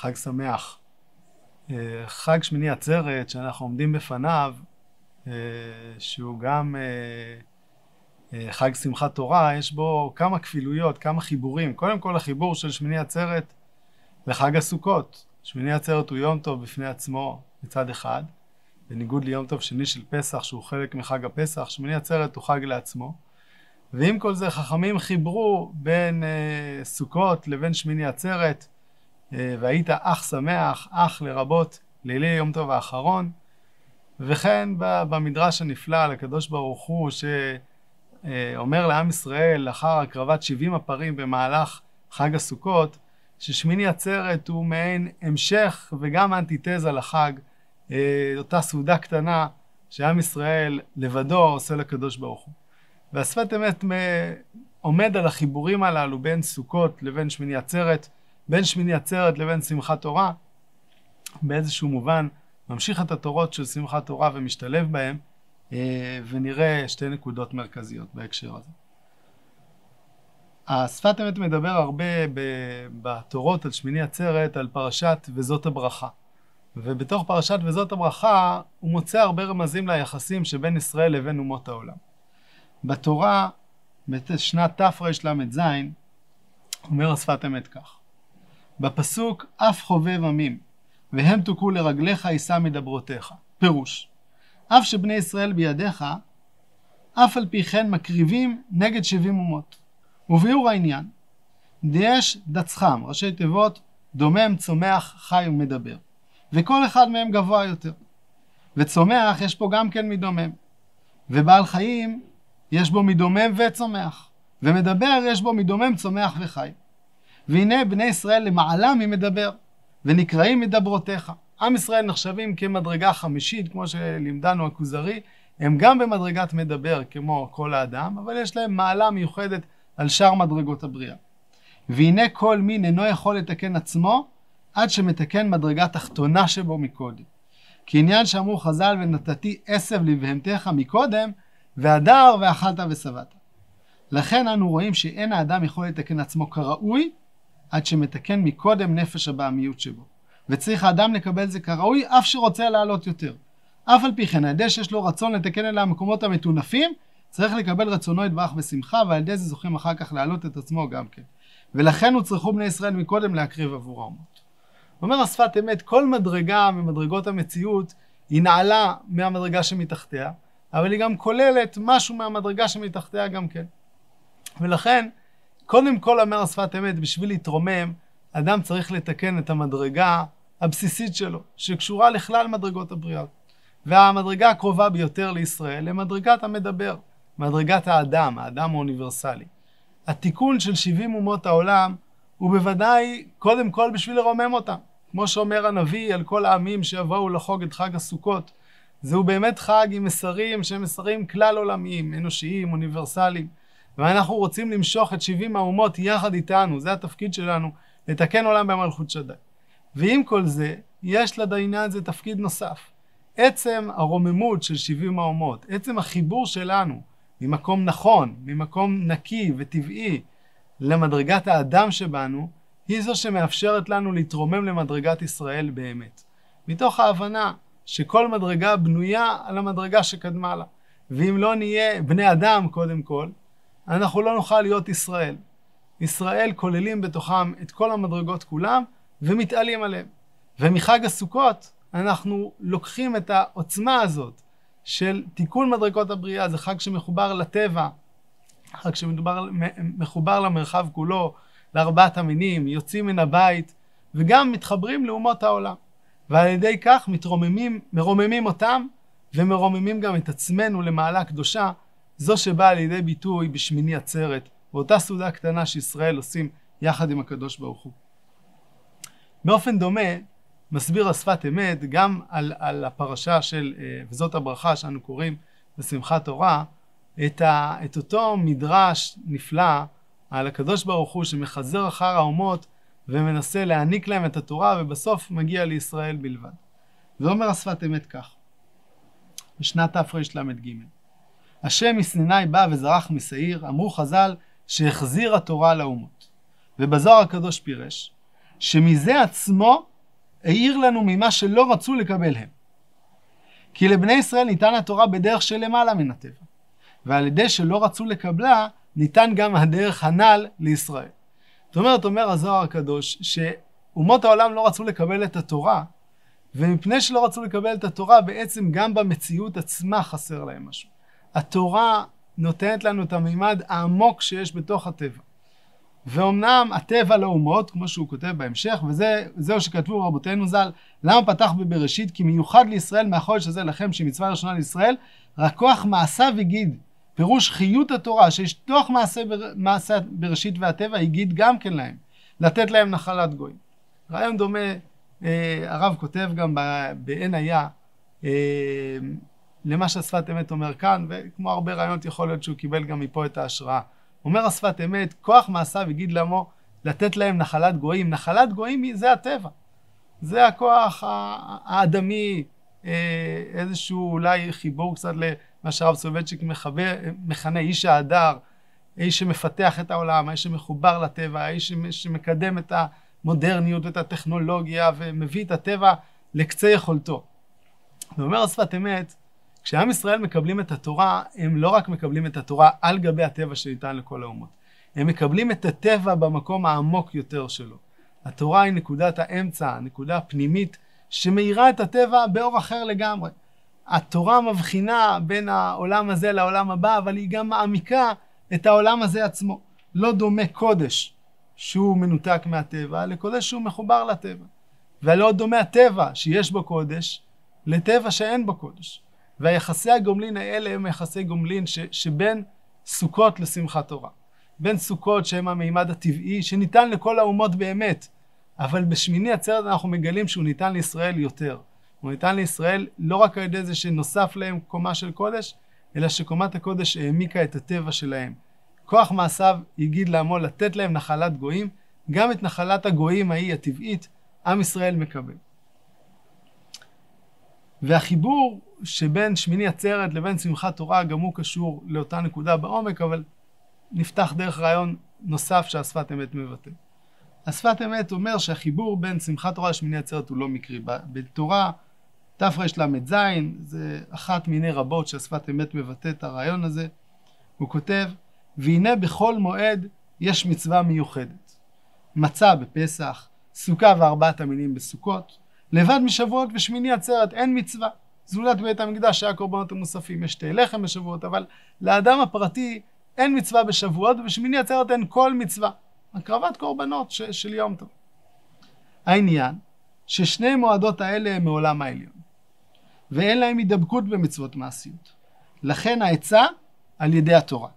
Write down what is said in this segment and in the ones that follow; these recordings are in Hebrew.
חג שמח. חג שמיני עצרת שאנחנו עומדים בפניו, שהוא גם חג שמחת תורה, יש בו כמה כפילויות, כמה חיבורים. קודם כל החיבור של שמיני עצרת לחג הסוכות. שמיני עצרת הוא יום טוב בפני עצמו מצד אחד, בניגוד ליום טוב שני של פסח שהוא חלק מחג הפסח. שמיני עצרת הוא חג לעצמו, ועם כל זה חכמים חיברו בין סוכות לבין שמיני עצרת, והיית אך שמח, אך לרבות לילי יום טוב האחרון. וכן במדרש הנפלא לקדוש ברוך הוא שאומר לעם ישראל לאחר הקרבת 70 הפרים במהלך חג הסוכות, ששמיני עצרת הוא מעין המשך וגם אנטיתזה לחג, אותה סעודה קטנה שעם ישראל לבדו עושה לקדוש ברוך הוא. והשפת אמת עומד על החיבורים הללו בין סוכות לבין שמיני עצרת, בין שמיני עצרת לבין שמחת תורה. באיזשהו מובן ממשיך את התורות של שמחת תורה ומשתלב בהם, ונראה שתי נקודות מרכזיות בהקשר הזה. השפת אמת מדבר הרבה בתורות על שמיני עצרת, על פרשת וזאת הברכה. ובתוך פרשת וזאת הברכה הוא מוצא הרבה רמזים ליחסים שבין ישראל לבין אומות העולם. בתורה, בשנת תרל"ז, אומר השפת אמת כך. בפסוק אף חובב עמים, והם תוקו לרגליך יישא מדברותיך. פירוש, אף שבני ישראל בידיך, אף על פי כן מקריבים נגד 70 אומות. וביאור העניין, דיש דצחם, ראשי תיבות, דומם, צומח, חי ומדבר. וכל אחד מהם גבוה יותר. וצומח יש פה גם כן מדומם. ובעל חיים יש בו מדומם וצומח. ומדבר יש בו מדומם, צומח וחי. והנה בני ישראל למעלה ממדבר, ונקראים מדברותיך. עם ישראל נחשבים כמדרגה חמישית, כמו שלימדנו הכוזרי, הם גם במדרגת מדבר כמו כל האדם, אבל יש להם מעלה מיוחדת על שאר מדרגות הבריאה. והנה כל מין אינו יכול לתקן עצמו, עד שמתקן מדרגה תחתונה שבו מקודם. כי עניין שאמרו חז"ל, ונתתי עשב לבהמתך מקודם, והדר ואכלת ושבעת. לכן אנו רואים שאין האדם יכול לתקן עצמו כראוי, עד שמתקן מקודם נפש הבעמיות שבו. וצריך האדם לקבל זה כראוי, אף שרוצה לעלות יותר. אף על פי כן, על ידי שיש לו רצון לתקן אל המקומות המתונפים, צריך לקבל רצונו יתברך בשמחה, ועל ידי זה זוכים אחר כך לעלות את עצמו גם כן. ולכן הוצרכו בני ישראל מקודם להקריב עבור האומות. אומר השפת אמת, כל מדרגה ממדרגות המציאות היא נעלה מהמדרגה שמתחתיה, אבל היא גם כוללת משהו מהמדרגה שמתחתיה גם כן. ולכן, קודם כל אומר השפת אמת, בשביל להתרומם, אדם צריך לתקן את המדרגה הבסיסית שלו, שקשורה לכלל מדרגות הבריאה. והמדרגה הקרובה ביותר לישראל, למדרגת המדבר, מדרגת האדם, האדם האוניברסלי. התיקון של 70 אומות העולם, הוא בוודאי קודם כל בשביל לרומם אותם. כמו שאומר הנביא על כל העמים שיבואו לחוג את חג הסוכות, זהו באמת חג עם מסרים שהם מסרים כלל עולמיים, אנושיים, אוניברסליים. ואנחנו רוצים למשוך את 70 האומות יחד איתנו, זה התפקיד שלנו, לתקן עולם במלכות שדי. ועם כל זה, יש לדיינה הזה תפקיד נוסף. עצם הרוממות של 70 האומות, עצם החיבור שלנו, ממקום נכון, ממקום נקי וטבעי, למדרגת האדם שבנו, היא זו שמאפשרת לנו להתרומם למדרגת ישראל באמת. מתוך ההבנה שכל מדרגה בנויה על המדרגה שקדמה לה. ואם לא נהיה בני אדם קודם כל, אנחנו לא נוכל להיות ישראל. ישראל כוללים בתוכם את כל המדרגות כולם ומתעלים עליהם. ומחג הסוכות אנחנו לוקחים את העוצמה הזאת של תיקון מדרגות הבריאה. זה חג שמחובר לטבע, חג שמחובר למרחב כולו, לארבעת המינים, יוצאים מן הבית וגם מתחברים לאומות העולם. ועל ידי כך מרוממים אותם ומרוממים גם את עצמנו למעלה קדושה, זו שבאה לידי ביטוי בשמיני עצרת, ואותה סעודה קטנה שישראל עושים יחד עם הקדוש ברוך הוא. באופן דומה, מסביר השפת אמת גם על הפרשה של וזאת הברכה שאנו קוראים בשמחת תורה, את אותו מדרש נפלא על הקדוש ברוך הוא שמחזר אחר האומות ומנסה להעניק להם את התורה, ובסוף מגיע לישראל בלבד. ואומר השפת אמת כך, בשנת תרל"ג. השם מסניני בא וזרח מסעיר, אמרו חז"ל שהחזיר התורה לאומות. ובזוהר הקדוש פירש, שמזה עצמו העיר לנו ממה שלא רצו לקבל הם. כי לבני ישראל ניתן התורה בדרך של למעלה מן הטבע, ועל ידי שלא רצו לקבלה ניתן גם הדרך הנ"ל לישראל. זאת אומרת, אומר הזוהר הקדוש, שאומות העולם לא רצו לקבל את התורה, ומפני שלא רצו לקבל את התורה בעצם גם במציאות עצמה חסר להם משהו. התורה נותנת לנו את המימד העמוק שיש בתוך הטבע. ואומנם הטבע לאומות, כמו שהוא כותב בהמשך, וזהו שכתבו רבותינו ז"ל, למה פתח בבראשית? כי מיוחד לישראל מהחודש הזה לכם, שמצווה ראשונה לישראל, רק כוח מעשה וגיד, פירוש חיות התורה, שיש תוך מעשה בראשית והטבע, הגיד גם כן להם, לתת להם נחלת גויים. רעיון דומה, הרב כותב גם בעין היה, למה שהשפת אמת אומר כאן, וכמו הרבה רעיונות יכול להיות שהוא קיבל גם מפה את ההשראה. אומר השפת אמת, כוח מעשה וגיד למו, לתת להם נחלת גויים. נחלת גויים זה הטבע. זה הכוח האדמי, איזשהו אולי חיבור קצת למה שהרב סולובייצ'יק מכנה איש ההדר, איש שמפתח את העולם, האיש שמחובר לטבע, האיש שמקדם את המודרניות ואת הטכנולוגיה ומביא את הטבע לקצה יכולתו. ואומר השפת אמת, כשעם ישראל מקבלים את התורה, הם לא רק מקבלים את התורה על גבי הטבע שניתן לכל האומות. הם מקבלים את הטבע במקום העמוק יותר שלו. התורה היא נקודת האמצע, הנקודה הפנימית, שמאירה את הטבע באור אחר לגמרי. התורה מבחינה בין העולם הזה לעולם הבא, אבל היא גם מעמיקה את העולם הזה עצמו. לא דומה קודש שהוא מנותק מהטבע, לקודש שהוא מחובר לטבע. ולא דומה הטבע שיש בו קודש, לטבע שאין בו קודש. והיחסי הגומלין האלה הם יחסי גומלין שבין סוכות לשמחת תורה. בין סוכות שהם המימד הטבעי שניתן לכל האומות באמת, אבל בשמיני עצרת אנחנו מגלים שהוא ניתן לישראל יותר. הוא ניתן לישראל לא רק על ידי זה שנוסף להם קומה של קודש, אלא שקומת הקודש העמיקה את הטבע שלהם. כוח מעשיו יגיד לעמו לתת להם נחלת גויים, גם את נחלת הגויים ההיא הטבעית, עם ישראל מקבל. והחיבור שבין שמיני עצרת לבין שמחת תורה גם הוא קשור לאותה נקודה בעומק, אבל נפתח דרך רעיון נוסף שהשפת אמת מבטא. השפת אמת אומר שהחיבור בין שמחת תורה לשמיני עצרת הוא לא מקרי. בתורה תרל"ז זה אחת מיני רבות שהשפת אמת מבטא את הרעיון הזה. הוא כותב, והנה בכל מועד יש מצווה מיוחדת. מצה בפסח, סוכה וארבעת המינים בסוכות, לבד משבועות ושמיני עצרת אין מצווה. זולת בית המקדש שהיה קורבנות המוספים, יש תה לחם בשבועות, אבל לאדם הפרטי אין מצווה בשבועות, ובשמיני עצרת אין כל מצווה. הקרבת קורבנות של יום טוב. העניין ששני מועדות האלה הם מעולם העליון, ואין להם הידבקות במצוות מעשיות. לכן העצה על ידי התורה.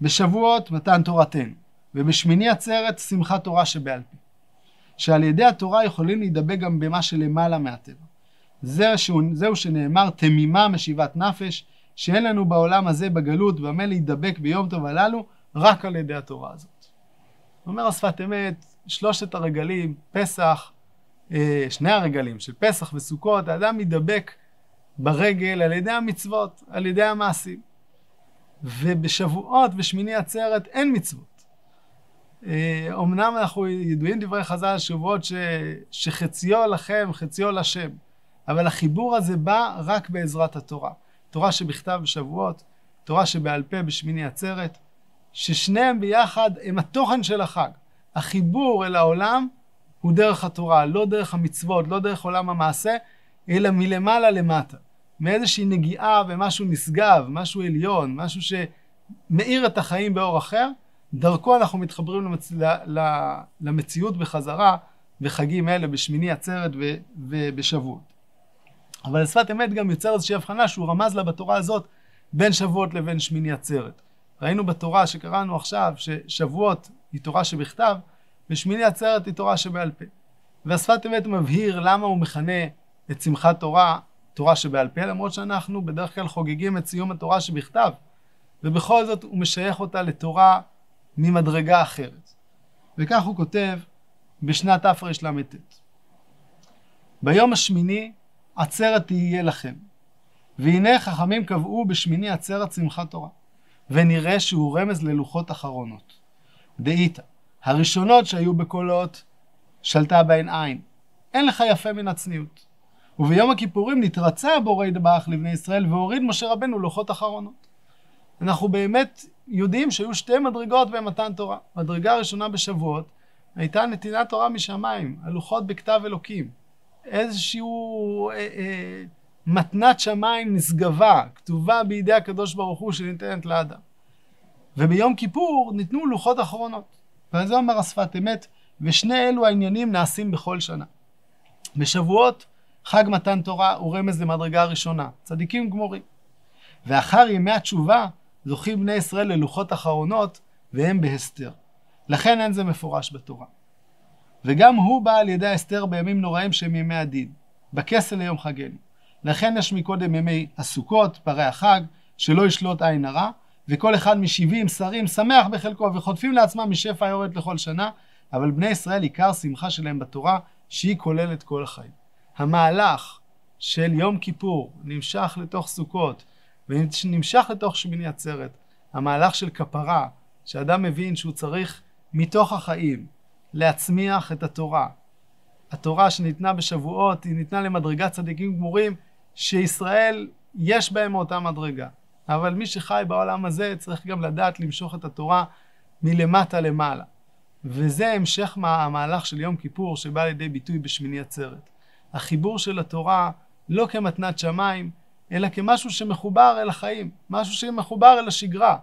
בשבועות מתן תורתנו, ובשמיני עצרת שמחת תורה שבעל פה. שעל ידי התורה יכולים להידבק גם במה שלמעלה מהטבע. זהו שנאמר תמימה משיבת נפש, שאין לנו בעולם הזה בגלות במה להידבק ביום טוב הללו, רק על ידי התורה הזאת. אומר השפת אמת, שלושת הרגלים, פסח, שני הרגלים של פסח וסוכות, האדם יידבק ברגל על ידי המצוות, על ידי המעשים. ובשבועות ושמיני עצרת אין מצוות. אמנם אנחנו ידועים דברי חז"ל שבועות שחציו לכם, חציו לשם. אבל החיבור הזה בא רק בעזרת התורה. תורה שבכתב בשבועות, תורה שבעל פה בשמיני עצרת, ששניהם ביחד הם התוכן של החג. החיבור אל העולם הוא דרך התורה, לא דרך המצוות, לא דרך עולם המעשה, אלא מלמעלה למטה. מאיזושהי נגיעה ומשהו נשגב, משהו עליון, משהו שמאיר את החיים באור אחר, דרכו אנחנו מתחברים למציאות בחזרה, בחגים אלה, בשמיני עצרת ובשבועות. אבל השפת אמת גם יוצר איזושהי הבחנה שהוא רמז לה בתורה הזאת בין שבועות לבין שמיני עצרת. ראינו בתורה שקראנו עכשיו ששבועות היא תורה שבכתב, ושמיני עצרת היא תורה שבעל פה. והשפת אמת מבהיר למה הוא מכנה את שמחת תורה, תורה שבעל פה, למרות שאנחנו בדרך כלל חוגגים את סיום התורה שבכתב, ובכל זאת הוא משייך אותה לתורה ממדרגה אחרת. וכך הוא כותב בשנת תרל"ט. ביום השמיני, עצרת תהיה לכם. והנה חכמים קבעו בשמיני עצרת שמחת תורה. ונראה שהוא רמז ללוחות אחרונות. דאיתא, הראשונות שהיו בקולות שלטה בהן עין. אין לך יפה מן הצניעות. וביום הכיפורים נתרצה הבורא ידבח לבני ישראל והוריד משה רבנו לוחות אחרונות. אנחנו באמת יודעים שהיו שתי מדרגות במתן תורה. מדרגה הראשונה בשבועות הייתה נתינת תורה משמיים, הלוחות בכתב אלוקים. איזשהו מתנת שמיים נשגבה, כתובה בידי הקדוש ברוך הוא שניתנת לאדם. וביום כיפור ניתנו לוחות אחרונות. ועל זה אומר השפת אמת, ושני אלו העניינים נעשים בכל שנה. בשבועות חג מתן תורה הוא רמז למדרגה הראשונה, צדיקים גמורים. ואחר ימי התשובה זוכים בני ישראל ללוחות אחרונות והם בהסתר. לכן אין זה מפורש בתורה. וגם הוא בא על ידי ההסתר בימים נוראים שהם ימי הדין, בכסל ליום חגנו. לכן יש מקודם ימי הסוכות, פרי החג, שלא ישלוט עין הרע, וכל אחד מ70 שרים שמח בחלקו וחוטפים לעצמם משפע היורד לכל שנה, אבל בני ישראל עיקר שמחה שלהם בתורה שהיא כוללת כל החיים. המהלך של יום כיפור נמשך לתוך סוכות ונמשך לתוך שמיני עצרת. המהלך של כפרה שאדם מבין שהוא צריך מתוך החיים להצמיח את התורה. התורה שניתנה בשבועות היא ניתנה למדרגת צדיקים גמורים שישראל יש בהם אותה מדרגה. אבל מי שחי בעולם הזה צריך גם לדעת למשוך את התורה מלמטה למעלה. וזה המשך מהמהלך של יום כיפור שבא לידי ביטוי בשמיני עצרת. החיבור של התורה לא כמתנת שמיים, אלא כמשהו שמחובר אל החיים, משהו שמחובר אל השגרה.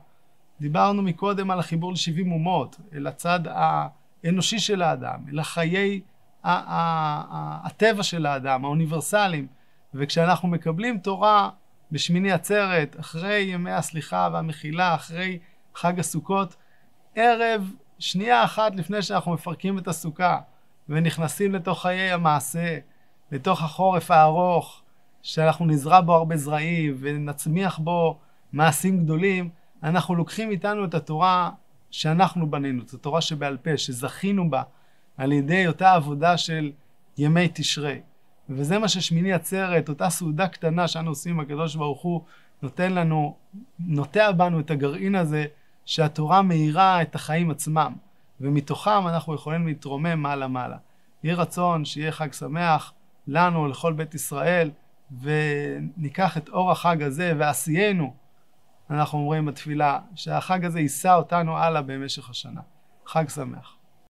דיברנו מקודם על החיבור ל70 אומות, אל הצד האנושי של האדם, אל החיי הטבע של האדם, האוניברסליים. וכשאנחנו מקבלים תורה בשמיני עצרת, אחרי ימי הסליחה והמחילה, אחרי חג הסוכות, ערב שנייה אחת לפני שאנחנו מפרקים את הסוכה ונכנסים לתוך חיי המעשה, לתוך החורף הארוך שאנחנו נזרע בו הרבה זרעים ונצמיח בו מעשים גדולים, אנחנו לוקחים איתנו את התורה שאנחנו בנינו, את התורה שבעל פה, שזכינו בה על ידי אותה עבודה של ימי תשרי. וזה מה ששמיני עצרת, אותה סעודה קטנה שאנו עושים עם הקדוש ברוך הוא, נותן לנו, נוטע בנו את הגרעין הזה שהתורה מאירה את החיים עצמם, ומתוכם אנחנו יכולים להתרומם מעלה מעלה. יהי רצון שיהיה חג שמח לנו, לכל בית ישראל, וניקח את אור החג הזה ועשיינו, אנחנו אומרים בתפילה, שהחג הזה יישא אותנו הלאה במשך השנה. חג שמח.